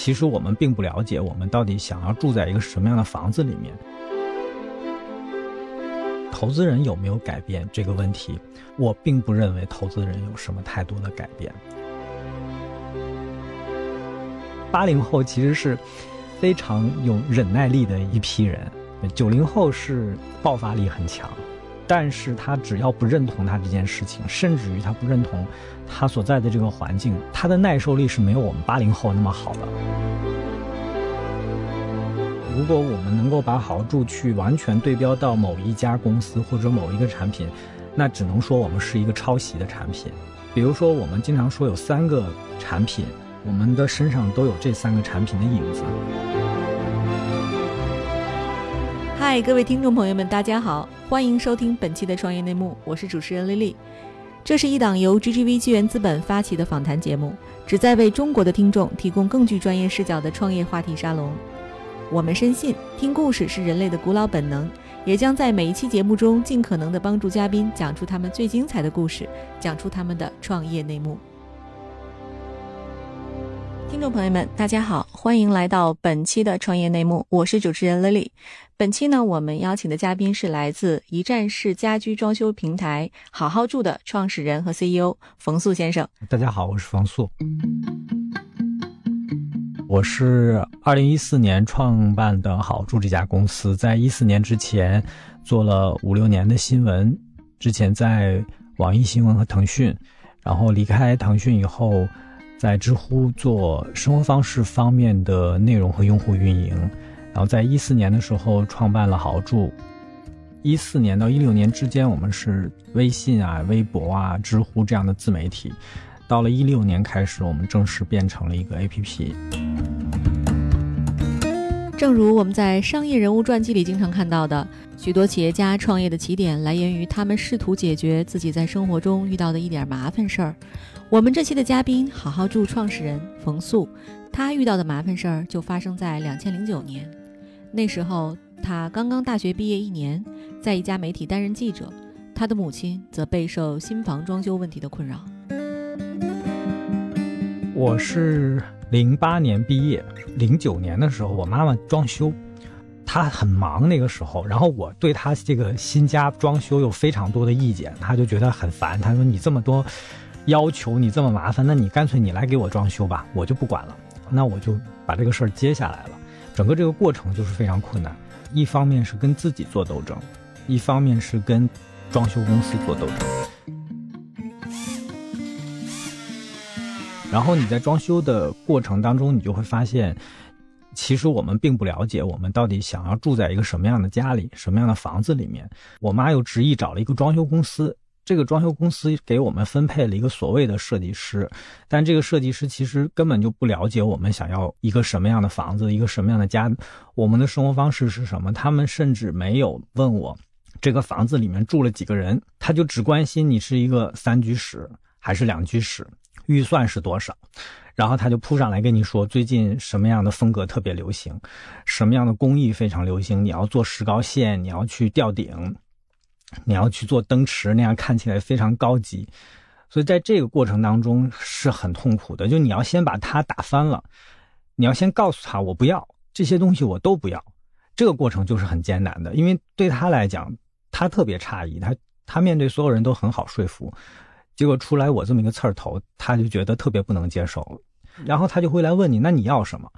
其实我们并不了解我们到底想要住在一个什么样的房子里面。投资人有没有改变这个问题，我并不认为投资人有什么太多的改变。80后其实是非常有忍耐力的一批人，90后是爆发力很强，但是他只要不认同他这件事情，甚至于他不认同他所在的这个环境，他的耐受力是没有我们80后那么好的。如果我们能够把好住去完全对标到某一家公司或者某一个产品，那只能说我们是一个抄袭的产品。比如说我们经常说有3个产品，我们的身上都有这3个产品的影子。嗨，各位听众朋友们，大家好，欢迎收听本期的创业内幕，我是主持人 Lily。 这是一档由 GGV 纪源资本发起的访谈节目，旨在为中国的听众提供更具专业视角的创业话题沙龙。我们深信听故事是人类的古老本能，也将在每一期节目中尽可能的帮助嘉宾讲出他们最精彩的故事，讲出他们的创业内幕。听众朋友们，大家好，欢迎来到本期的创业内幕，我是主持人 Lily。 本期呢，我们邀请的嘉宾是来自一站式家居装修平台好好住的创始人和 CEO 冯素先生。大家好，我是冯素。我是2014年创办的好住这家公司，在14年之前做了5-6年的新闻，之前在网易新闻和腾讯，然后离开腾讯以后在知乎做生活方式方面的内容和用户运营，然后在14年的时候创办了好住。14年到16年之间我们是微信啊、微博啊、知乎这样的自媒体，到了16年开始我们正式变成了一个 APP。 正如我们在商业人物传记里经常看到的，许多企业家创业的起点来源于他们试图解决自己在生活中遇到的一点麻烦事儿。我们这期的嘉宾好好住创始人冯素，他遇到的麻烦事儿就发生在2009年。那时候他刚刚大学毕业1年，在一家媒体担任记者，他的母亲则备受新房装修问题的困扰。我是08年毕业，09年的时候我妈妈装修，她很忙那个时候，然后我对她这个新家装修有非常多的意见，她就觉得很烦，她说你这么多要求，你这么麻烦，那你干脆你来给我装修吧，我就不管了。那我就把这个事儿接下来了。整个这个过程就是非常困难，一方面是跟自己做斗争，一方面是跟装修公司做斗争。然后你在装修的过程当中，你就会发现其实我们并不了解我们到底想要住在一个什么样的家里，什么样的房子里面。我妈又执意找了一个装修公司，这个装修公司给我们分配了一个所谓的设计师，但这个设计师其实根本就不了解我们想要一个什么样的房子，一个什么样的家，我们的生活方式是什么。他们甚至没有问我这个房子里面住了几个人，他就只关心你是一个3居室还是2居室，预算是多少，然后他就扑上来跟你说最近什么样的风格特别流行，什么样的工艺非常流行，你要做石膏线，你要去吊顶，你要去做灯池，那样看起来非常高级。所以在这个过程当中是很痛苦的，就你要先把它打翻了，你要先告诉他我不要这些东西，我都不要，这个过程就是很艰难的。因为对他来讲他特别诧异，他面对所有人都很好说服，结果出来我这么一个刺儿头，他就觉得特别不能接受。然后他就会来问你那你要什么，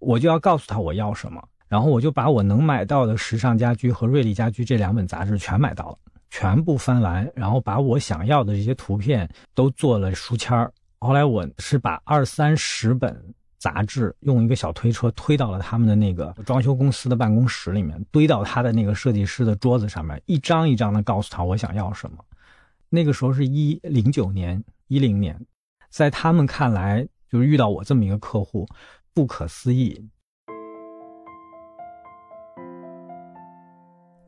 我就要告诉他我要什么。然后我就把我能买到的《时尚家居》和《瑞丽家居》这2本杂志全买到了，全部翻完，然后把我想要的这些图片都做了书签儿。后来我是把20-30本杂志用一个小推车推到了他们的那个装修公司的办公室里面，堆到他的那个设计师的桌子上面，一张一张的告诉他我想要什么。那个时候是09年、10年，在他们看来就是遇到我这么一个客户，不可思议。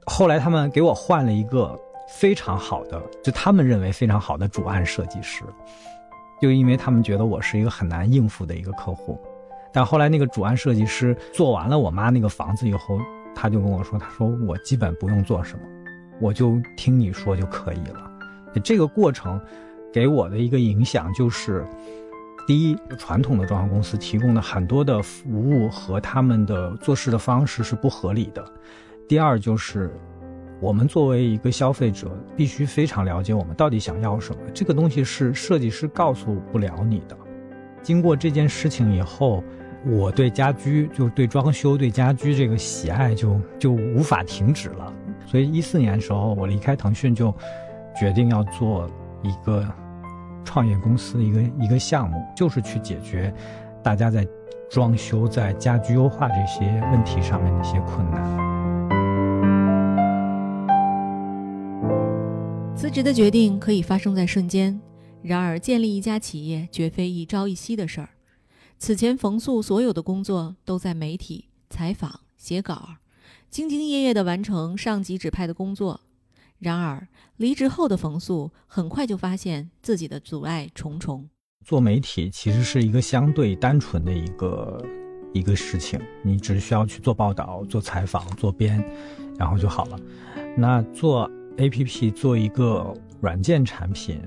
后来他们给我换了一个非常好的，就他们认为非常好的主案设计师，就因为他们觉得我是一个很难应付的一个客户。但后来那个主案设计师做完了我妈那个房子以后，他就跟我说，他说我基本不用做什么，我就听你说就可以了。这个过程给我的一个影响就是第一，传统的装潢公司提供的很多的服务和他们的做事的方式是不合理的。第二，就是我们作为一个消费者必须非常了解我们到底想要什么，这个东西是设计师告诉不了你的。经过这件事情以后，我对家居，就是对装修对家居这个喜爱就无法停止了。所以2014年的时候我离开腾讯，就决定要做一个创业公司的一个项目，就是去解决大家在装修在家居优化这些问题上面的一些困难。辞职的决定可以发生在瞬间，然而建立一家企业绝非一朝一夕的事儿。此前冯素所有的工作都在媒体采访写稿，兢兢业业地完成上级指派的工作。然而离职后的冯素很快就发现自己的阻碍重重。做媒体其实是一个相对单纯的一个事情，你只需要去做报道做采访做编然后就好了。那做 APP 做一个软件产品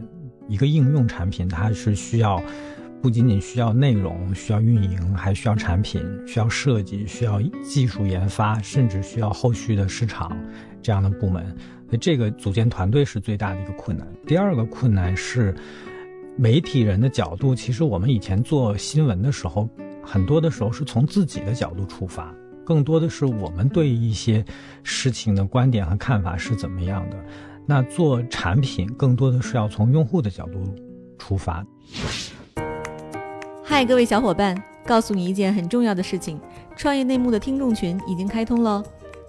一个应用产品，它是需要不仅仅需要内容需要运营，还需要产品需要设计需要技术研发，甚至需要后续的市场这样的部门。所以这个组建团队是最大的一个困难。第二个困难是媒体人的角度，其实我们以前做新闻的时候很多的时候是从自己的角度出发，更多的是我们对一些事情的观点和看法是怎么样的。那做产品更多的是要从用户的角度出发。嗨，各位小伙伴，告诉你一件很重要的事情，创业内幕的听众群已经开通了。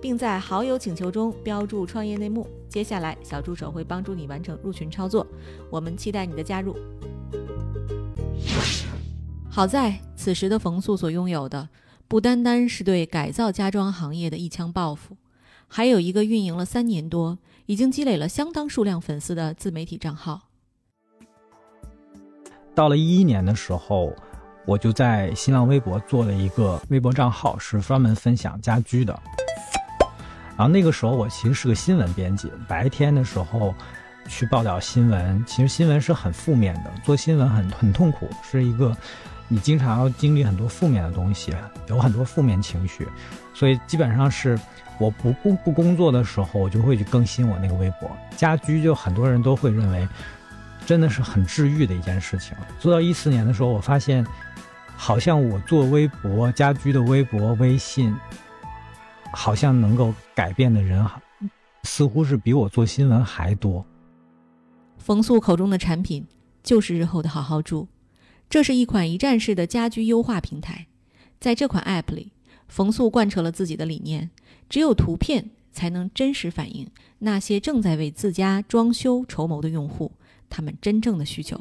并在好友请求中标注创业内幕。接下来小助手会帮助你完成入群操作，我们期待你的加入。好在此时的冯素所拥有的不单单是对改造家装行业的一腔抱负，还有一个运营了3年多已经积累了相当数量粉丝的自媒体账号。到了2011年的时候，我就在新浪微博做了一个微博账号，是专门分享家居的。然后那个时候我其实是个新闻编辑，白天的时候去报道新闻，其实新闻是很负面的，做新闻很痛苦，是一个你经常要经历很多负面的东西，有很多负面情绪。所以基本上是我不工作的时候，我就会去更新我那个微博。家居就很多人都会认为真的是很治愈的一件事情。做到2014年的时候，我发现好像我做微博家居的微博微信，好像能够改变的人似乎是比我做新闻还多。冯素口中的产品就是日后的好好住，这是一款一站式的家居优化平台。在这款 APP 里，冯素贯彻了自己的理念，只有图片才能真实反映那些正在为自家装修筹谋的用户他们真正的需求。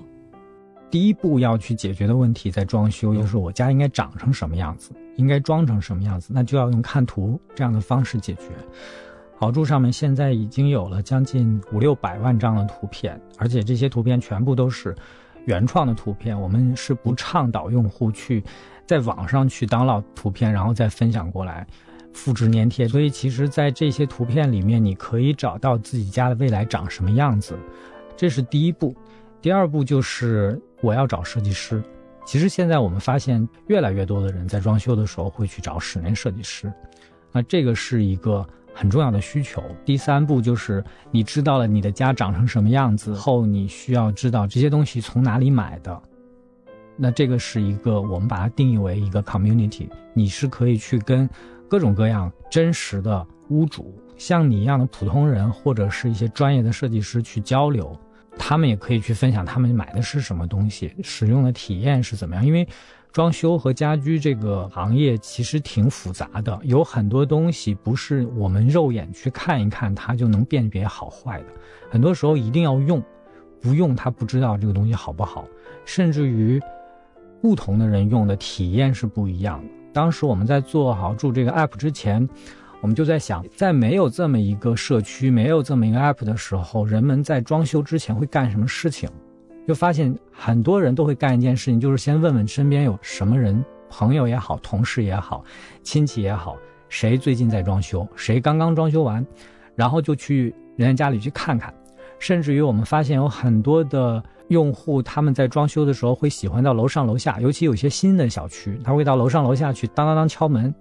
第一步要去解决的问题在装修就是我家应该长成什么样子，应该装成什么样子，那就要用看图这样的方式解决。好住上面现在已经有了将近500-600万张的图片，而且这些图片全部都是原创的图片，我们是不倡导用户去在网上去download图片然后再分享过来复制粘贴。所以其实在这些图片里面你可以找到自己家的未来长什么样子，这是第一步。第二步就是我要找设计师。其实现在我们发现越来越多的人在装修的时候会去找室内设计师，那这个是一个很重要的需求。第三步就是你知道了你的家长成什么样子后，你需要知道这些东西从哪里买的，那这个是一个我们把它定义为一个 community， 你是可以去跟各种各样真实的屋主像你一样的普通人或者是一些专业的设计师去交流，他们也可以去分享他们买的是什么东西，使用的体验是怎么样。因为装修和家居这个行业其实挺复杂的，有很多东西不是我们肉眼去看一看它就能辨别好坏的，很多时候一定要用，不用他不知道这个东西好不好，甚至于不同的人用的体验是不一样的。当时我们在做好住这个 app 之前，我们就在想，在没有这么一个社区，没有这么一个 app 的时候，人们在装修之前会干什么事情？就发现很多人都会干一件事情，就是先问问身边有什么人，朋友也好，同事也好，亲戚也好，谁最近在装修，谁刚刚装修完，然后就去人家家里去看看。甚至于我们发现有很多的用户，他们在装修的时候会喜欢到楼上楼下，尤其有些新的小区，他会到楼上楼下去当当当敲门，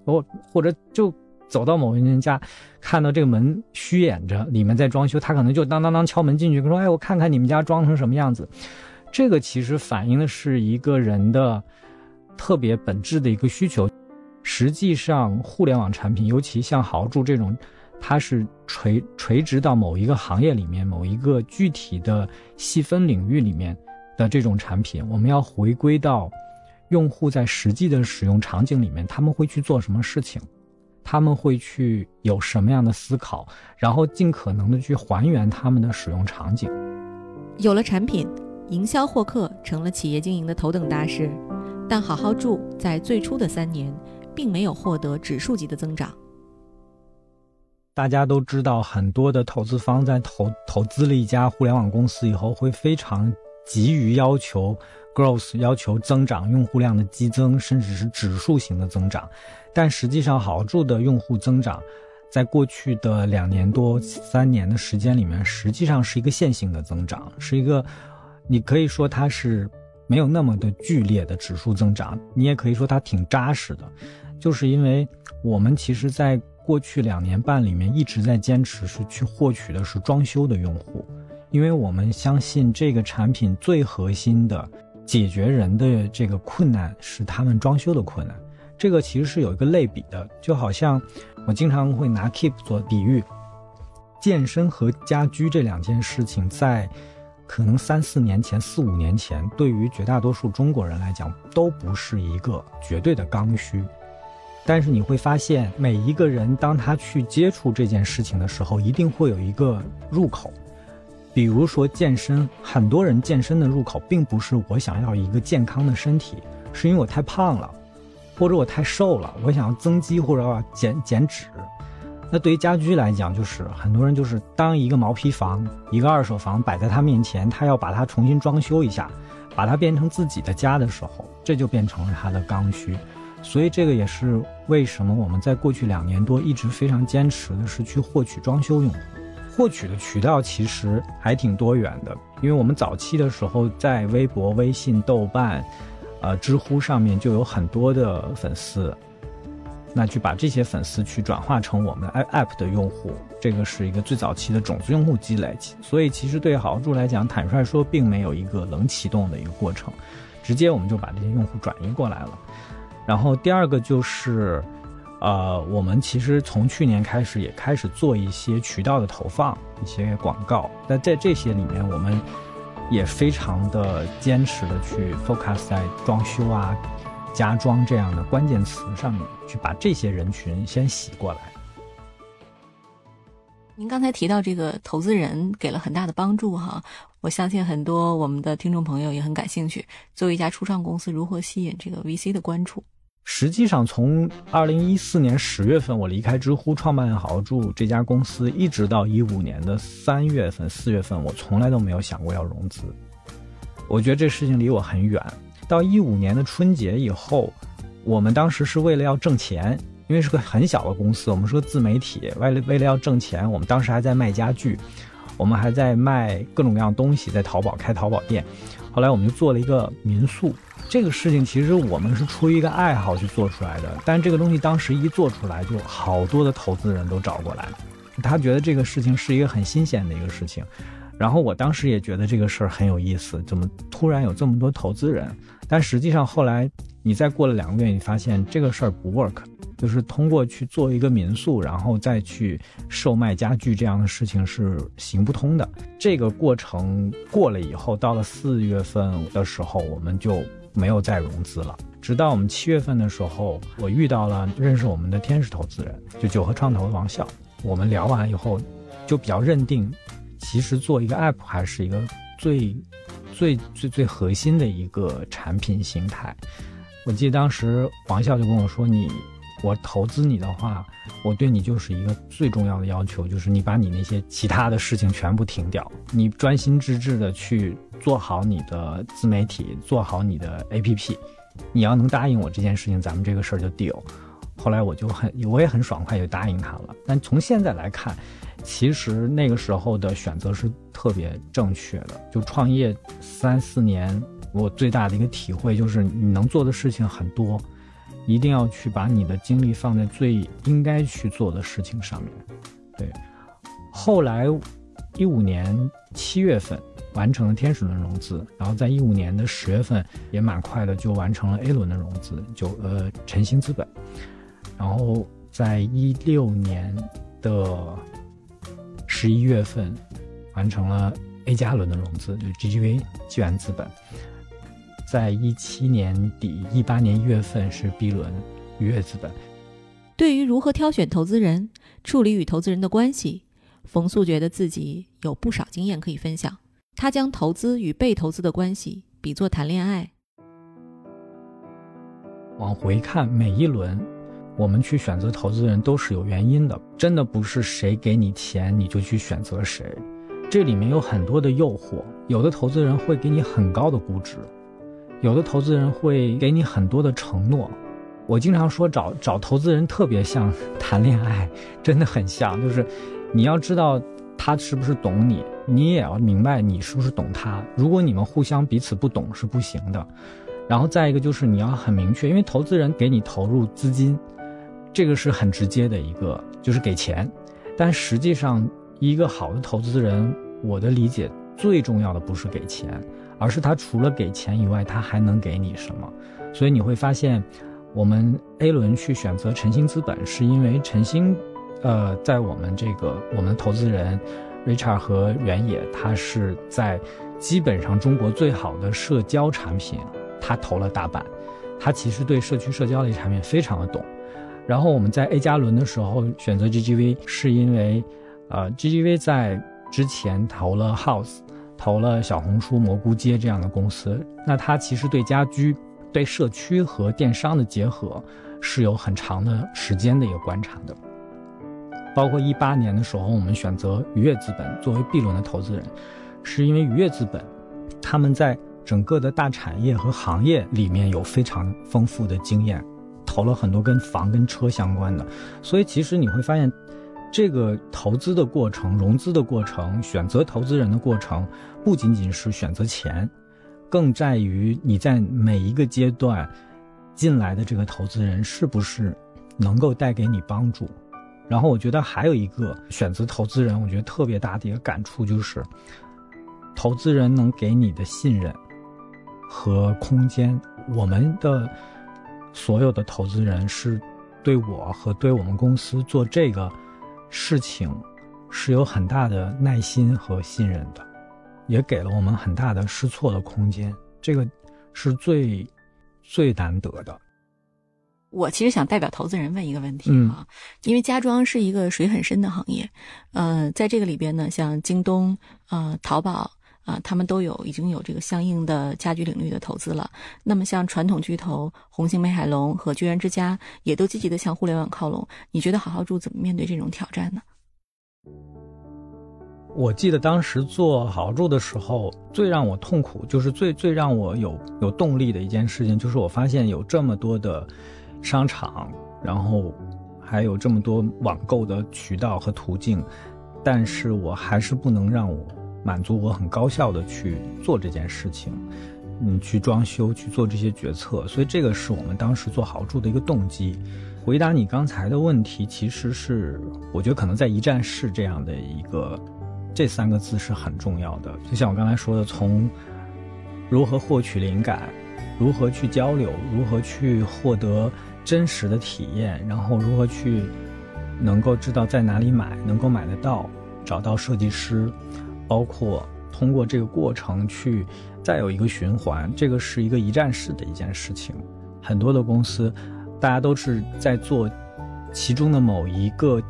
或者就走到某人家，看到这个门虚掩着，里面在装修，他可能就当当当敲门进去说，哎，我看看你们家装成什么样子。这个其实反映的是一个人的特别本质的一个需求。实际上互联网产品，尤其像豪住这种，它是垂直到某一个行业里面，某一个具体的细分领域里面的这种产品，我们要回归到用户在实际的使用场景里面，他们会去做什么事情，他们会去有什么样的思考，然后尽可能的去还原他们的使用场景。有了产品，营销获客成了企业经营的头等大事，但好好住在最初的3年并没有获得指数级的增长。大家都知道，很多的投资方在投资了一家互联网公司以后，会非常急于要求 growth， 要求增长，用户量的激增，甚至是指数型的增长。但实际上豪住的用户增长在过去的2年多3年的时间里面，实际上是一个线性的增长，是一个，你可以说它是没有那么的剧烈的指数增长，你也可以说它挺扎实的。就是因为我们其实在过去2年半里面一直在坚持是去获取的是装修的用户，因为我们相信这个产品最核心的解决人的这个困难是他们装修的困难。这个其实是有一个类比的，就好像我经常会拿 Keep 做比喻，健身和家居这2件事情在可能3-4年前4-5年前对于绝大多数中国人来讲都不是一个绝对的刚需，但是你会发现每一个人当他去接触这件事情的时候一定会有一个入口。比如说健身，很多人健身的入口并不是我想要一个健康的身体，是因为我太胖了，或者我太瘦了，我想要增肌或者要减脂。那对于家居来讲，就是很多人就是当一个毛坯房，一个二手房摆在他面前，他要把它重新装修一下，把它变成自己的家的时候，这就变成了他的刚需。所以这个也是为什么我们在过去2年多一直非常坚持的是去获取装修用户。获取的渠道其实还挺多元的，因为我们早期的时候在微博、微信、豆瓣、知乎上面就有很多的粉丝，那去把这些粉丝去转化成我们 app 的用户，这个是一个最早期的种子用户积累。所以其实对豪住来讲，坦率说并没有一个冷启动的一个过程，直接我们就把这些用户转移过来了。然后第二个就是我们其实从去年开始也开始做一些渠道的投放，一些广告。那在这些里面我们也非常的坚持的去 focus 在装修啊、家装这样的关键词上面，去把这些人群先洗过来。您刚才提到这个投资人给了很大的帮助哈，我相信很多我们的听众朋友也很感兴趣，作为一家初创公司如何吸引这个 VC 的关注。实际上从2014年10月份我离开知乎创办豪住这家公司，一直到15年的3月份4月份，我从来都没有想过要融资，我觉得这事情离我很远。到15年的春节以后，我们当时是为了要挣钱，因为是个很小的公司，我们是个自媒体，为了要挣钱，我们当时还在卖家具，我们还在卖各种各样东西，在淘宝开淘宝店。后来我们就做了一个民宿，这个事情其实我们是出于一个爱好去做出来的，但这个东西当时一做出来就好多的投资人都找过来，他觉得这个事情是一个很新鲜的一个事情。然后我当时也觉得这个事儿很有意思，怎么突然有这么多投资人。但实际上后来你再过了2个月，你发现这个事儿不 work， 就是通过去做一个民宿然后再去售卖家具这样的事情是行不通的。这个过程过了以后，到了4月份的时候我们就没有再融资了。直到我们7月份的时候，我遇到了认识我们的天使投资人，就9合创投的王笑，我们聊完以后就比较认定，其实做一个 app 还是一个最核心的一个产品形态。我记得当时王校就跟我说，我投资你的话，我对你就是一个最重要的要求，就是你把你那些其他的事情全部停掉，你专心致志的去做好你的自媒体，做好你的 APP， 你要能答应我这件事情，咱们这个事儿就 deal。 后来我也很爽快就答应他了。但从现在来看，其实那个时候的选择是特别正确的。就创业3-4年，我最大的一个体会就是你能做的事情很多，一定要去把你的精力放在最应该去做的事情上面。对，后来2015年7月份完成了天使轮融资，然后在2015年10月份也蛮快的就完成了 A 轮的融资，晨兴资本。然后在2016年11月份完成了 A 加轮的融资，就是 GGV 纪源资本。在2017年底、2018年1月份是 B 轮愉悦资本。对于如何挑选投资人、处理与投资人的关系，冯素觉得自己有不少经验可以分享。他将投资与被投资的关系比作谈恋爱。往回看，每一轮我们去选择投资人都是有原因的，真的不是谁给你钱你就去选择谁。这里面有很多的诱惑，有的投资人会给你很高的估值，有的投资人会给你很多的承诺。我经常说找投资人特别像谈恋爱，真的很像。就是你要知道他是不是懂你，你也要明白你是不是懂他。如果你们互相彼此不懂是不行的。然后再一个就是你要很明确，因为投资人给你投入资金，这个是很直接的一个，就是给钱。但实际上一个好的投资人，我的理解最重要的不是给钱，而是他除了给钱以外，他还能给你什么？所以你会发现，我们 A 轮去选择晨兴资本，是因为晨兴，在我们投资人 Richard 和原野，他是在基本上中国最好的社交产品，他投了大半，他其实对社区社交类产品非常的懂。然后我们在 A 加轮的时候选择 GGV， 是因为，GGV 在之前投了 Houzz。投了小红书、蘑菇街这样的公司，那它其实对家居、对社区和电商的结合是有很长的时间的一个观察的。包括2018年的时候，我们选择愉悦资本作为 B 轮的投资人，是因为愉悦资本他们在整个的大产业和行业里面有非常丰富的经验，投了很多跟房跟车相关的。所以其实你会发现，这个投资的过程、融资的过程、选择投资人的过程，不仅仅是选择钱，更在于你在每一个阶段进来的这个投资人是不是能够带给你帮助。然后我觉得还有一个选择投资人，我觉得特别大的一个感触就是，投资人能给你的信任和空间。我们的所有的投资人是对我和对我们公司做这个事情是有很大的耐心和信任的，也给了我们很大的试错的空间，这个是最最难得的。我其实想代表投资人问一个问题啊，因为家装是一个水很深的行业，在这个里边呢，像京东、淘宝啊，他们都已经有这个相应的家居领域的投资了。那么像传统巨头红星美海龙和居然之家也都积极的向互联网靠拢。你觉得好好住怎么面对这种挑战呢？我记得当时做好好住的时候，最让我痛苦，就是最让我有动力的一件事情，就是我发现有这么多的商场，然后还有这么多网购的渠道和途径，但是我还是不能让我满足我很高效的去做这件事情，去装修，去做这些决策。所以这个是我们当时做好住的一个动机。回答你刚才的问题，其实是我觉得可能在一站式这样的一个，这3个字是很重要的。就像我刚才说的，从如何获取灵感，如何去交流，如何去获得真实的体验，然后如何去能够知道在哪里买，能够买得到，找到设计师，包括通过这个过程去再有一个循环，这个是一个一站式的一件事情。很多的公司大家都是在做其中的某一个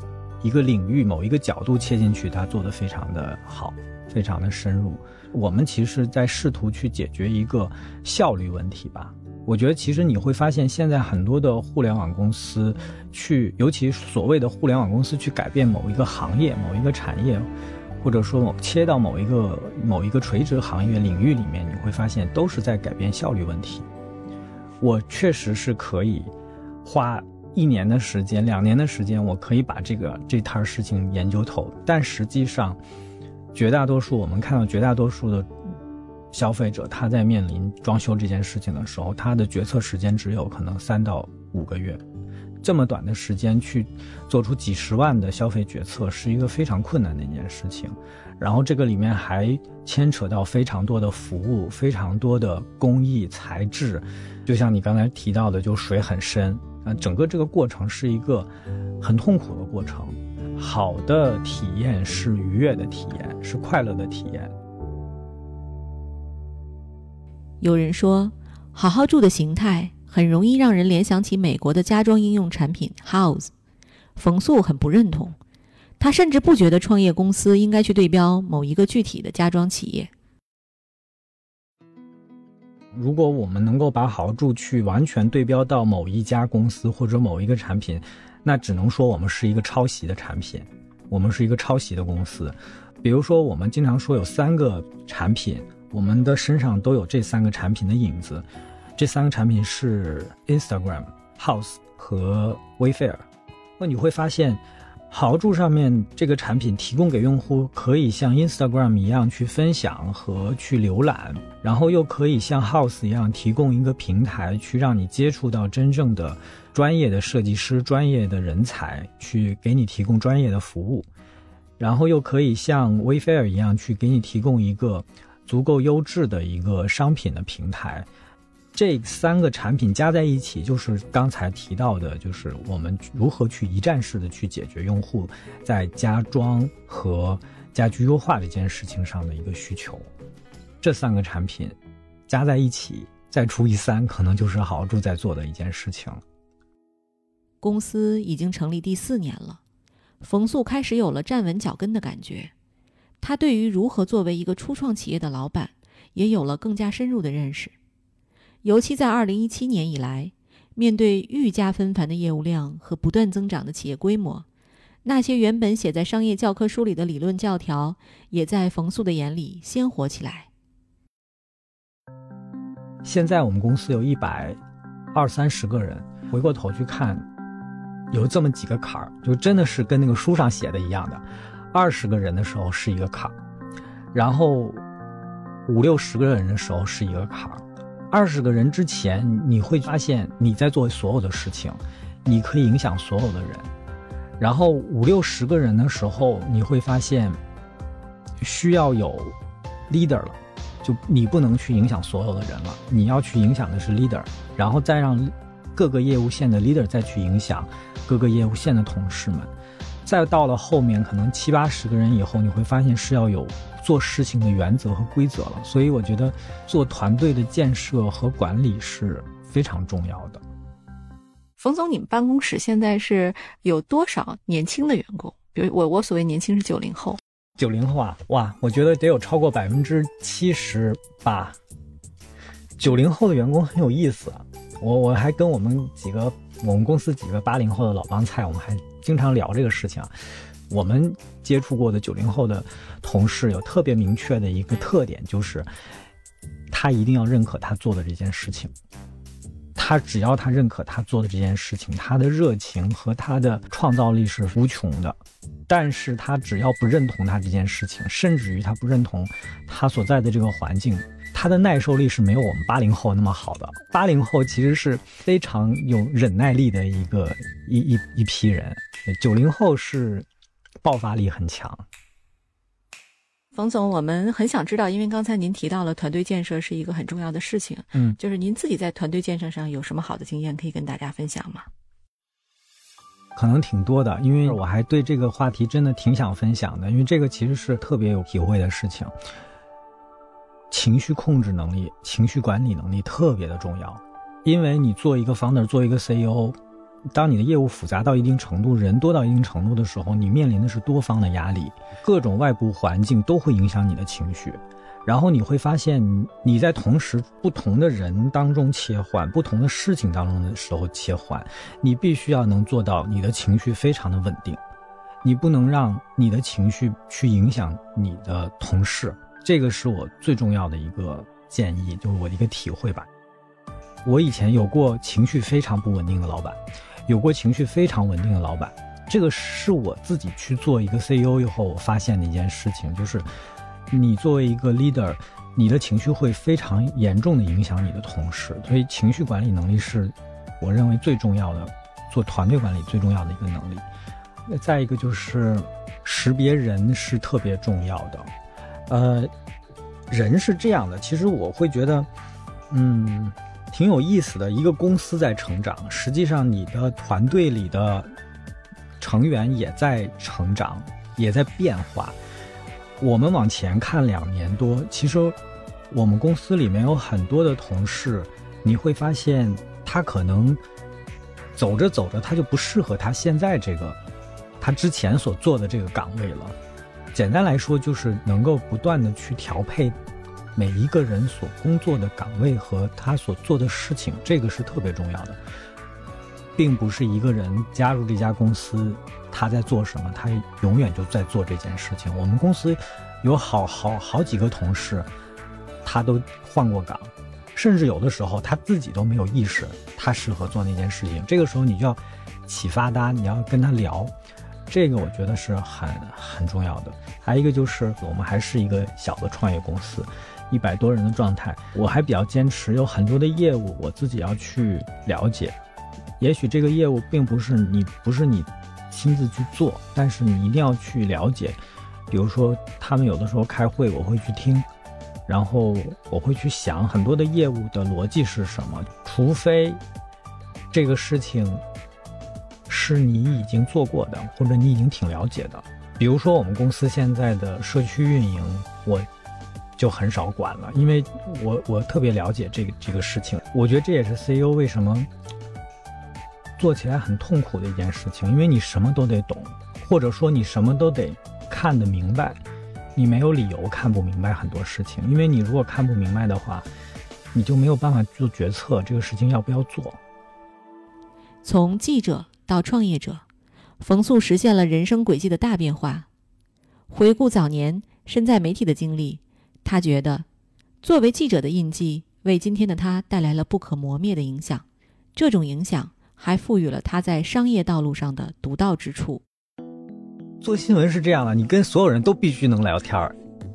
领域、某一个角度切进去，它做得非常的好，非常的深入。我们其实在试图去解决一个效率问题吧。我觉得其实你会发现现在很多的互联网公司去，尤其所谓的互联网公司去改变某一个行业某一个产业，或者说切到某一个垂直行业领域里面，你会发现都是在改变效率问题。我确实是可以花1年的时间2年的时间，我可以把这摊事情研究透，但实际上绝大多数我们看到绝大多数的消费者，他在面临装修这件事情的时候，他的决策时间只有可能3到5个月，这么短的时间去做出几十万的消费决策是一个非常困难的一件事情。然后这个里面还牵扯到非常多的服务，非常多的工艺材质，就像你刚才提到的，就水很深，整个这个过程是一个很痛苦的过程。好的体验是愉悦的体验，是快乐的体验。有人说，好好住的形态很容易让人联想起美国的家装应用产品 Houzz。 冯素很不认同，他甚至不觉得创业公司应该去对标某一个具体的家装企业。如果我们能够把好住去完全对标到某一家公司或者某一个产品，那只能说我们是一个抄袭的产品，我们是一个抄袭的公司。比如说我们经常说有3个产品，我们的身上都有这3个产品的影子，这3个产品是 Instagram、Houzz 和 Wayfair。 那你会发现好住上面这个产品提供给用户可以像 Instagram 一样去分享和去浏览，然后又可以像 Houzz 一样提供一个平台去让你接触到真正的专业的设计师、专业的人才，去给你提供专业的服务，然后又可以像 Wayfair 一样去给你提供一个足够优质的一个商品的平台。这3个产品加在一起，就是刚才提到的，就是我们如何去一站式的去解决用户在家装和家居优化这件事情上的一个需求。这3个产品加在一起再除以3，可能就是好住在做的一件事情。公司已经成立第4年了，冯素开始有了站稳脚跟的感觉，他对于如何作为一个初创企业的老板也有了更加深入的认识。尤其在2017年以来，面对愈加纷繁的业务量和不断增长的企业规模，那些原本写在商业教科书里的理论教条也在冯素的眼里鲜活起来。现在我们公司有120-130个人，回过头去看有这么几个坎儿，就真的是跟那个书上写的一样的，20个人的时候是一个坎儿，然后50-60个人的时候是一个坎儿。20个人之前，你会发现你在做所有的事情，你可以影响所有的人，然后50-60个人的时候，你会发现需要有 leader 了，就你不能去影响所有的人了，你要去影响的是 leader， 然后再让各个业务线的 leader 再去影响各个业务线的同事们。再到了后面可能70-80个人以后，你会发现是要有做事情的原则和规则了。所以我觉得做团队的建设和管理是非常重要的。冯总，你们办公室现在是有多少年轻的员工？比如我所谓年轻是90后。90后啊，哇，我觉得得有超过78%。90后的员工很有意思，我还跟我们公司几个80后的老帮菜，我们还经常聊这个事情。我们接触过的90后的同事有特别明确的一个特点，就是他一定要认可他做的这件事情，他只要他认可他做的这件事情，他的热情和他的创造力是无穷的。但是他只要不认同他这件事情，甚至于他不认同他所在的这个环境，他的耐受力是没有我们80后那么好的。80后其实是非常有忍耐力的一批人，90后是爆发力很强。冯总，我们很想知道，因为刚才您提到了团队建设是一个很重要的事情，就是您自己在团队建设上有什么好的经验可以跟大家分享吗？可能挺多的，因为我还对这个话题真的挺想分享的，因为这个其实是特别有体会的事情。情绪控制能力、情绪管理能力特别的重要，因为你做一个 founder， 做一个 CEO，当你的业务复杂到一定程度，人多到一定程度的时候，你面临的是多方的压力，各种外部环境都会影响你的情绪。然后你会发现你在同时不同的人当中切换，不同的事情当中的时候切换，你必须要能做到你的情绪非常的稳定，你不能让你的情绪去影响你的同事，这个是我最重要的一个建议，就是我的一个体会吧。我以前有过情绪非常不稳定的老板，有过情绪非常稳定的老板，这个是我自己去做一个 CEO 以后我发现的一件事情，就是你作为一个 leader， 你的情绪会非常严重的影响你的同事，所以情绪管理能力是我认为最重要的，做团队管理最重要的一个能力。再一个就是识别人是特别重要的。人是这样的，其实我会觉得挺有意思的，一个公司在成长，实际上你的团队里的成员也在成长，也在变化。我们往前看2年多，其实我们公司里面有很多的同事，你会发现他可能走着走着他就不适合他现在这个他之前所做的这个岗位了。简单来说就是能够不断的去调配每一个人所工作的岗位和他所做的事情，这个是特别重要的。并不是一个人加入这家公司他在做什么他永远就在做这件事情，我们公司有好几个同事他都换过岗，甚至有的时候他自己都没有意识他适合做那件事情，这个时候你就要启发他，你要跟他聊，这个我觉得是很重要的。还有一个就是我们还是一个小的创业公司，100多人的状态，我还比较坚持有很多的业务我自己要去了解，也许这个业务并不是你亲自去做，但是你一定要去了解。比如说他们有的时候开会我会去听，然后我会去想很多的业务的逻辑是什么，除非这个事情是你已经做过的或者你已经挺了解的。比如说我们公司现在的社区运营我就很少管了，因为我特别了解这个事情。我觉得这也是 CEO 为什么做起来很痛苦的一件事情，因为你什么都得懂，或者说你什么都得看得明白，你没有理由看不明白很多事情，因为你如果看不明白的话你就没有办法做决策，这个事情要不要做。从记者到创业者，冯素实现了人生轨迹的大变化。回顾早年身在媒体的经历，他觉得作为记者的印记为今天的他带来了不可磨灭的影响，这种影响还赋予了他在商业道路上的独到之处。做新闻是这样的，你跟所有人都必须能聊天，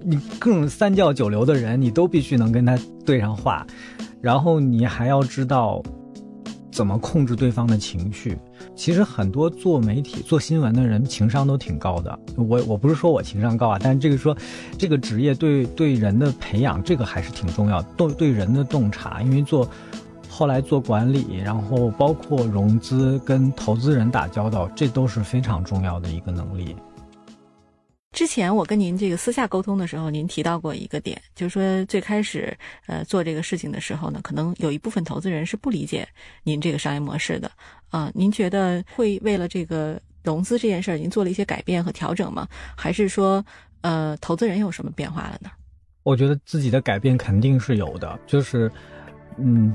你各种三教九流的人你都必须能跟他对上话，然后你还要知道怎么控制对方的情绪。其实很多做媒体做新闻的人情商都挺高的，我不是说我情商高啊，但是这个说这个职业对人的培养这个还是挺重要，对人的洞察，因为后来做管理，然后包括融资跟投资人打交道，这都是非常重要的一个能力。之前我跟您这个私下沟通的时候，您提到过一个点，就是说最开始做这个事情的时候呢，可能有一部分投资人是不理解您这个商业模式的啊。您觉得会为了这个融资这件事儿，您做了一些改变和调整吗？还是说投资人有什么变化了呢？我觉得自己的改变肯定是有的，就是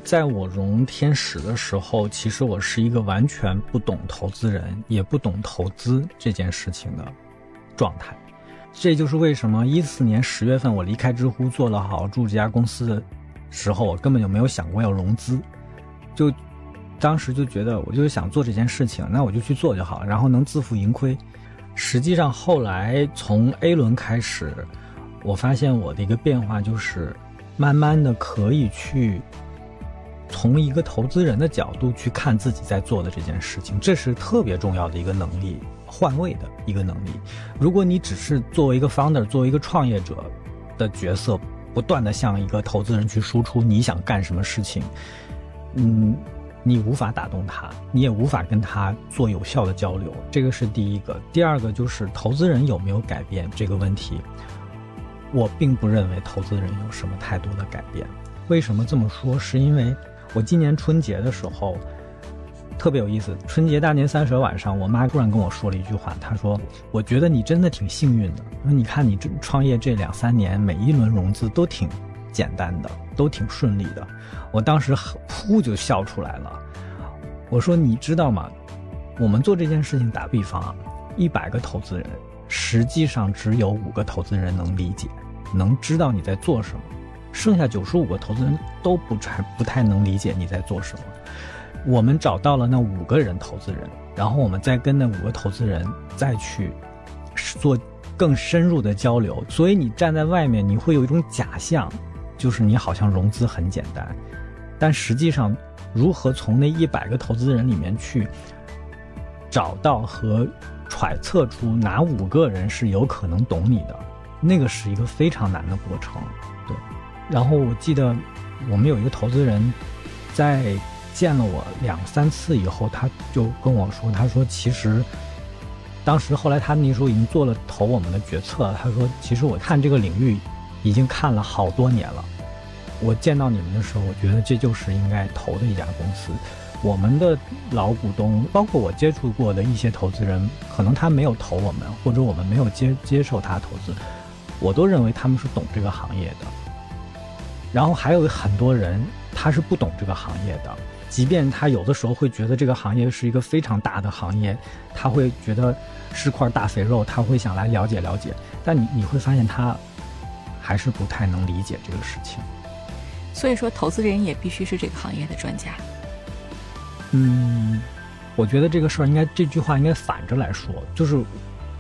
在我融天使的时候，其实我是一个完全不懂投资人也不懂投资这件事情的状态。这就是为什么2014年10月份我离开知乎做了好好住这家公司的时候，我根本就没有想过要融资，就当时就觉得我就想做这件事情，那我就去做就好，然后能自负盈亏。实际上后来从 A 轮开始，我发现我的一个变化就是慢慢的可以去从一个投资人的角度去看自己在做的这件事情，这是特别重要的一个能力，换位的一个能力。如果你只是作为一个 founder 作为一个创业者的角色不断的向一个投资人去输出你想干什么事情，你无法打动他，你也无法跟他做有效的交流，这个是第一个。第二个就是投资人有没有改变这个问题，我并不认为投资人有什么太多的改变。为什么这么说，是因为我今年春节的时候特别有意思。春节大年三十晚上，我妈突然跟我说了一句话，她说：“我觉得你真的挺幸运的，说你看你创业这2、3年，每一轮融资都挺简单的，都挺顺利的。”我当时噗就笑出来了。我说：“你知道吗？我们做这件事情，打比方啊，100个投资人，实际上只有5个投资人能理解，能知道你在做什么，剩下95个投资人都不太能理解你在做什么。”我们找到了那5个人投资人，然后我们再跟那5个投资人再去做更深入的交流，所以你站在外面，你会有一种假象，就是你好像融资很简单，但实际上如何从那100个投资人里面去找到和揣测出哪5个人是有可能懂你的，那个是一个非常难的过程。对，然后我记得我们有一个投资人在见了我2、3次以后，他就跟我说，他说其实当时后来他那时候已经做了投我们的决策，他说其实我看这个领域已经看了好多年了，我见到你们的时候，我觉得这就是应该投的一家公司。我们的老股东，包括我接触过的一些投资人，可能他没有投我们，或者我们没有接受他投资，我都认为他们是懂这个行业的。然后还有很多人他是不懂这个行业的，即便他有的时候会觉得这个行业是一个非常大的行业，他会觉得是块大肥肉，他会想来了解了解，但你会发现他还是不太能理解这个事情。所以说投资人也必须是这个行业的专家。我觉得这个事儿应该，这句话应该反着来说，就是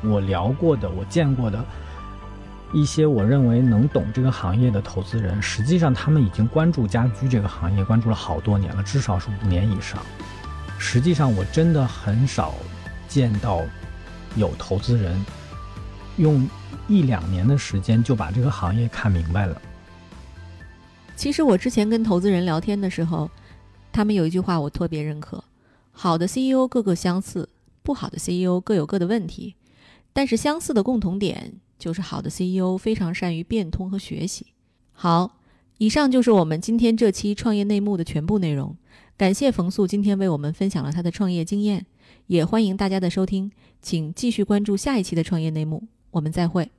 我聊过的，我见过的一些我认为能懂这个行业的投资人，实际上他们已经关注家居这个行业关注了好多年了，至少是5年以上。实际上我真的很少见到有投资人用1、2年的时间就把这个行业看明白了。其实我之前跟投资人聊天的时候，他们有一句话我特别认可，好的 CEO 各个相似，不好的 CEO 各有各的问题，但是相似的共同点就是好的 CEO 非常善于变通和学习。好，以上就是我们今天这期创业内幕的全部内容。感谢冯素今天为我们分享了他的创业经验，也欢迎大家的收听，请继续关注下一期的创业内幕，我们再会。